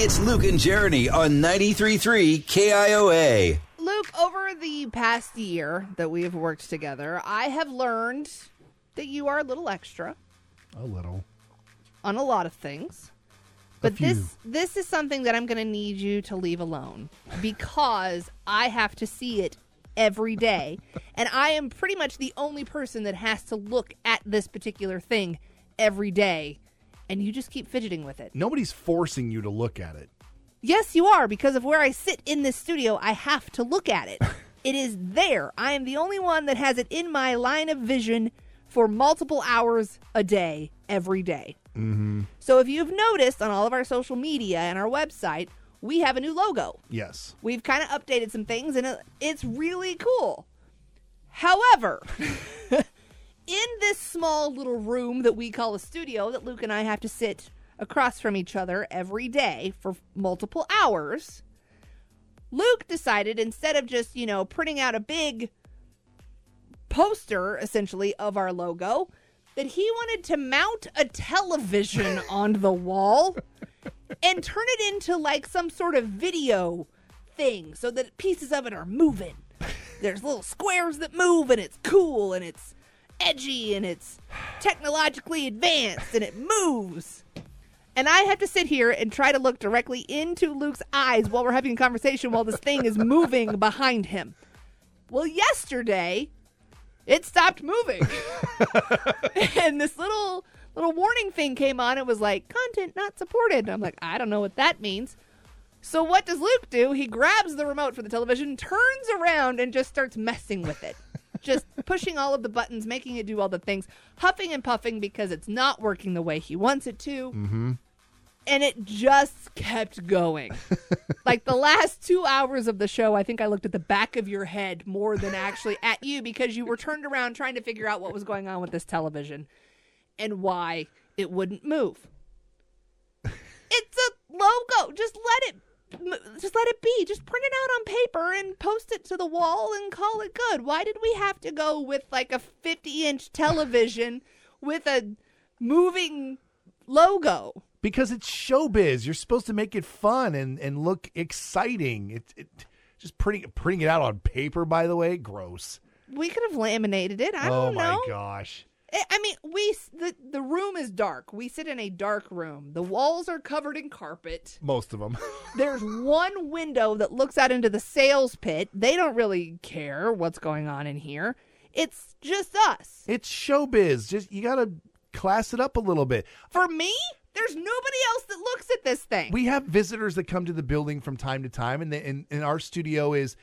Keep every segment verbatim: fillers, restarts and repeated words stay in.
It's Luke and Jeremy on ninety-three point three K I O A. Luke, over the past year that we have worked together, I have learned that you are a little extra. A little. On a lot of things. But this this is something that I'm going to need you to leave alone because I have to see it every day. And I am pretty much the only person that has to look at this particular thing every day. And you just keep fidgeting with it. Nobody's forcing you to look at it. Yes, you are, because of where I sit in this studio, I have to look at it. It is there. I am the only one that has it in my line of vision for multiple hours a day, every day. Mm-hmm. So if you've noticed on all of our social media and our website, we have a new logo. Yes. We've kind of updated some things, and it's really cool. However... in this small little room that we call a studio that Luke and I have to sit across from each other every day for multiple hours, Luke decided instead of just, you know, printing out a big poster, essentially, of our logo, that he wanted to mount a television on the wall and turn it into, like, some sort of video thing so that pieces of it are moving. There's little squares that move, and it's cool, and it's edgy, and it's technologically advanced, and it moves. And I have to sit here and try to look directly into Luke's eyes while we're having a conversation while this thing is moving behind him. Well, yesterday, it stopped moving. And this little little warning thing came on. It was like, content not supported. And I'm like, I don't know what that means. So what does Luke do? He grabs the remote for the television, turns around, and just starts messing with it. Just pushing all of the buttons, making it do all the things, huffing and puffing because it's not working the way he wants it to. Mm-hmm. And it just kept going. Like the last two hours of the show, I think I looked at the back of your head more than actually at you because you were turned around trying to figure out what was going on with this television and why it wouldn't move. It's a logo. Just let it Just let it be. Just print it out on paper and post it to the wall and call it good. Why did we have to go with like a fifty-inch television with a moving logo? Because it's showbiz. You're supposed to make it fun and, and look exciting. It, it just printing printing it out on paper. By the way, gross. We could have laminated it. I don't know. Oh my gosh. I mean, we the, the room is dark. We sit in a dark room. The walls are covered in carpet. Most of them. There's one window that looks out into the sales pit. They don't really care what's going on in here. It's just us. It's showbiz. Just you got to class it up a little bit. For me, there's nobody else that looks at this thing. We have visitors that come to the building from time to time, and, they, and, and our studio is...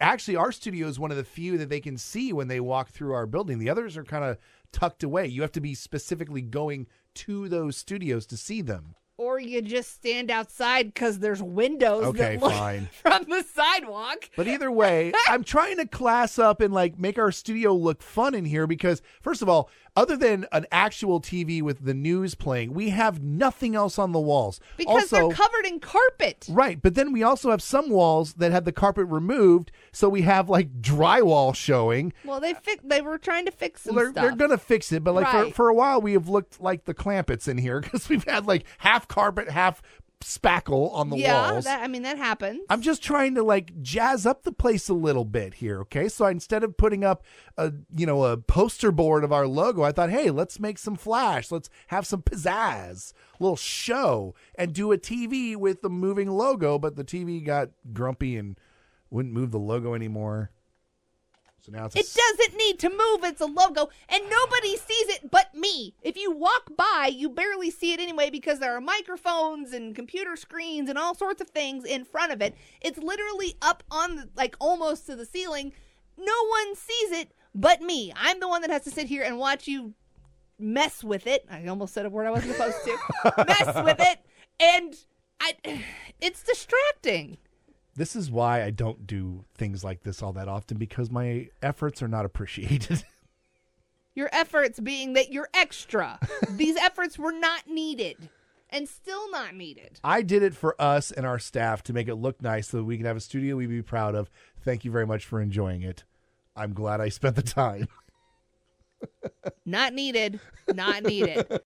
Actually, our studio is one of the few that they can see when they walk through our building. The others are kind of tucked away. You have to be specifically going to those studios to see them. Or you just stand outside because there's windows okay, that look fine. From the sidewalk. But either way, I'm trying to class up and like make our studio look fun in here because, first of all, other than an actual T V with the news playing, we have nothing else on the walls. Because also, they're covered in carpet. Right, but then we also have some walls that have the carpet removed, so we have like drywall showing. Well, they fi- they were trying to fix some well, they're, stuff. They're going to fix it, but like right. for, for a while we have looked like the Clampets in here because we've had like half carpet, half spackle on the yeah, walls. Yeah, I mean, that happens. I'm just trying to, like, jazz up the place a little bit here, okay? So instead of putting up a, you know, a poster board of our logo, I thought, hey, let's make some flash. Let's have some pizzazz, a little show, and do a T V with the moving logo, but the T V got grumpy and wouldn't move the logo anymore. So now it's a... It doesn't need to move. It's a logo, and nobody sees it but me. If you walk by, you barely see it anyway because there are microphones and computer screens and all sorts of things in front of it. It's literally up on, the, like, almost to the ceiling. No one sees it but me. I'm the one that has to sit here and watch you mess with it. I almost said a word I wasn't supposed to. Mess with it, and I, it's distracting. This is why I don't do things like this all that often, because my efforts are not appreciated. Your efforts being that you're extra. These efforts were not needed and still not needed. I did it for us and our staff to make it look nice so that we can have a studio we'd be proud of. Thank you very much for enjoying it. I'm glad I spent the time. Not needed. Not needed.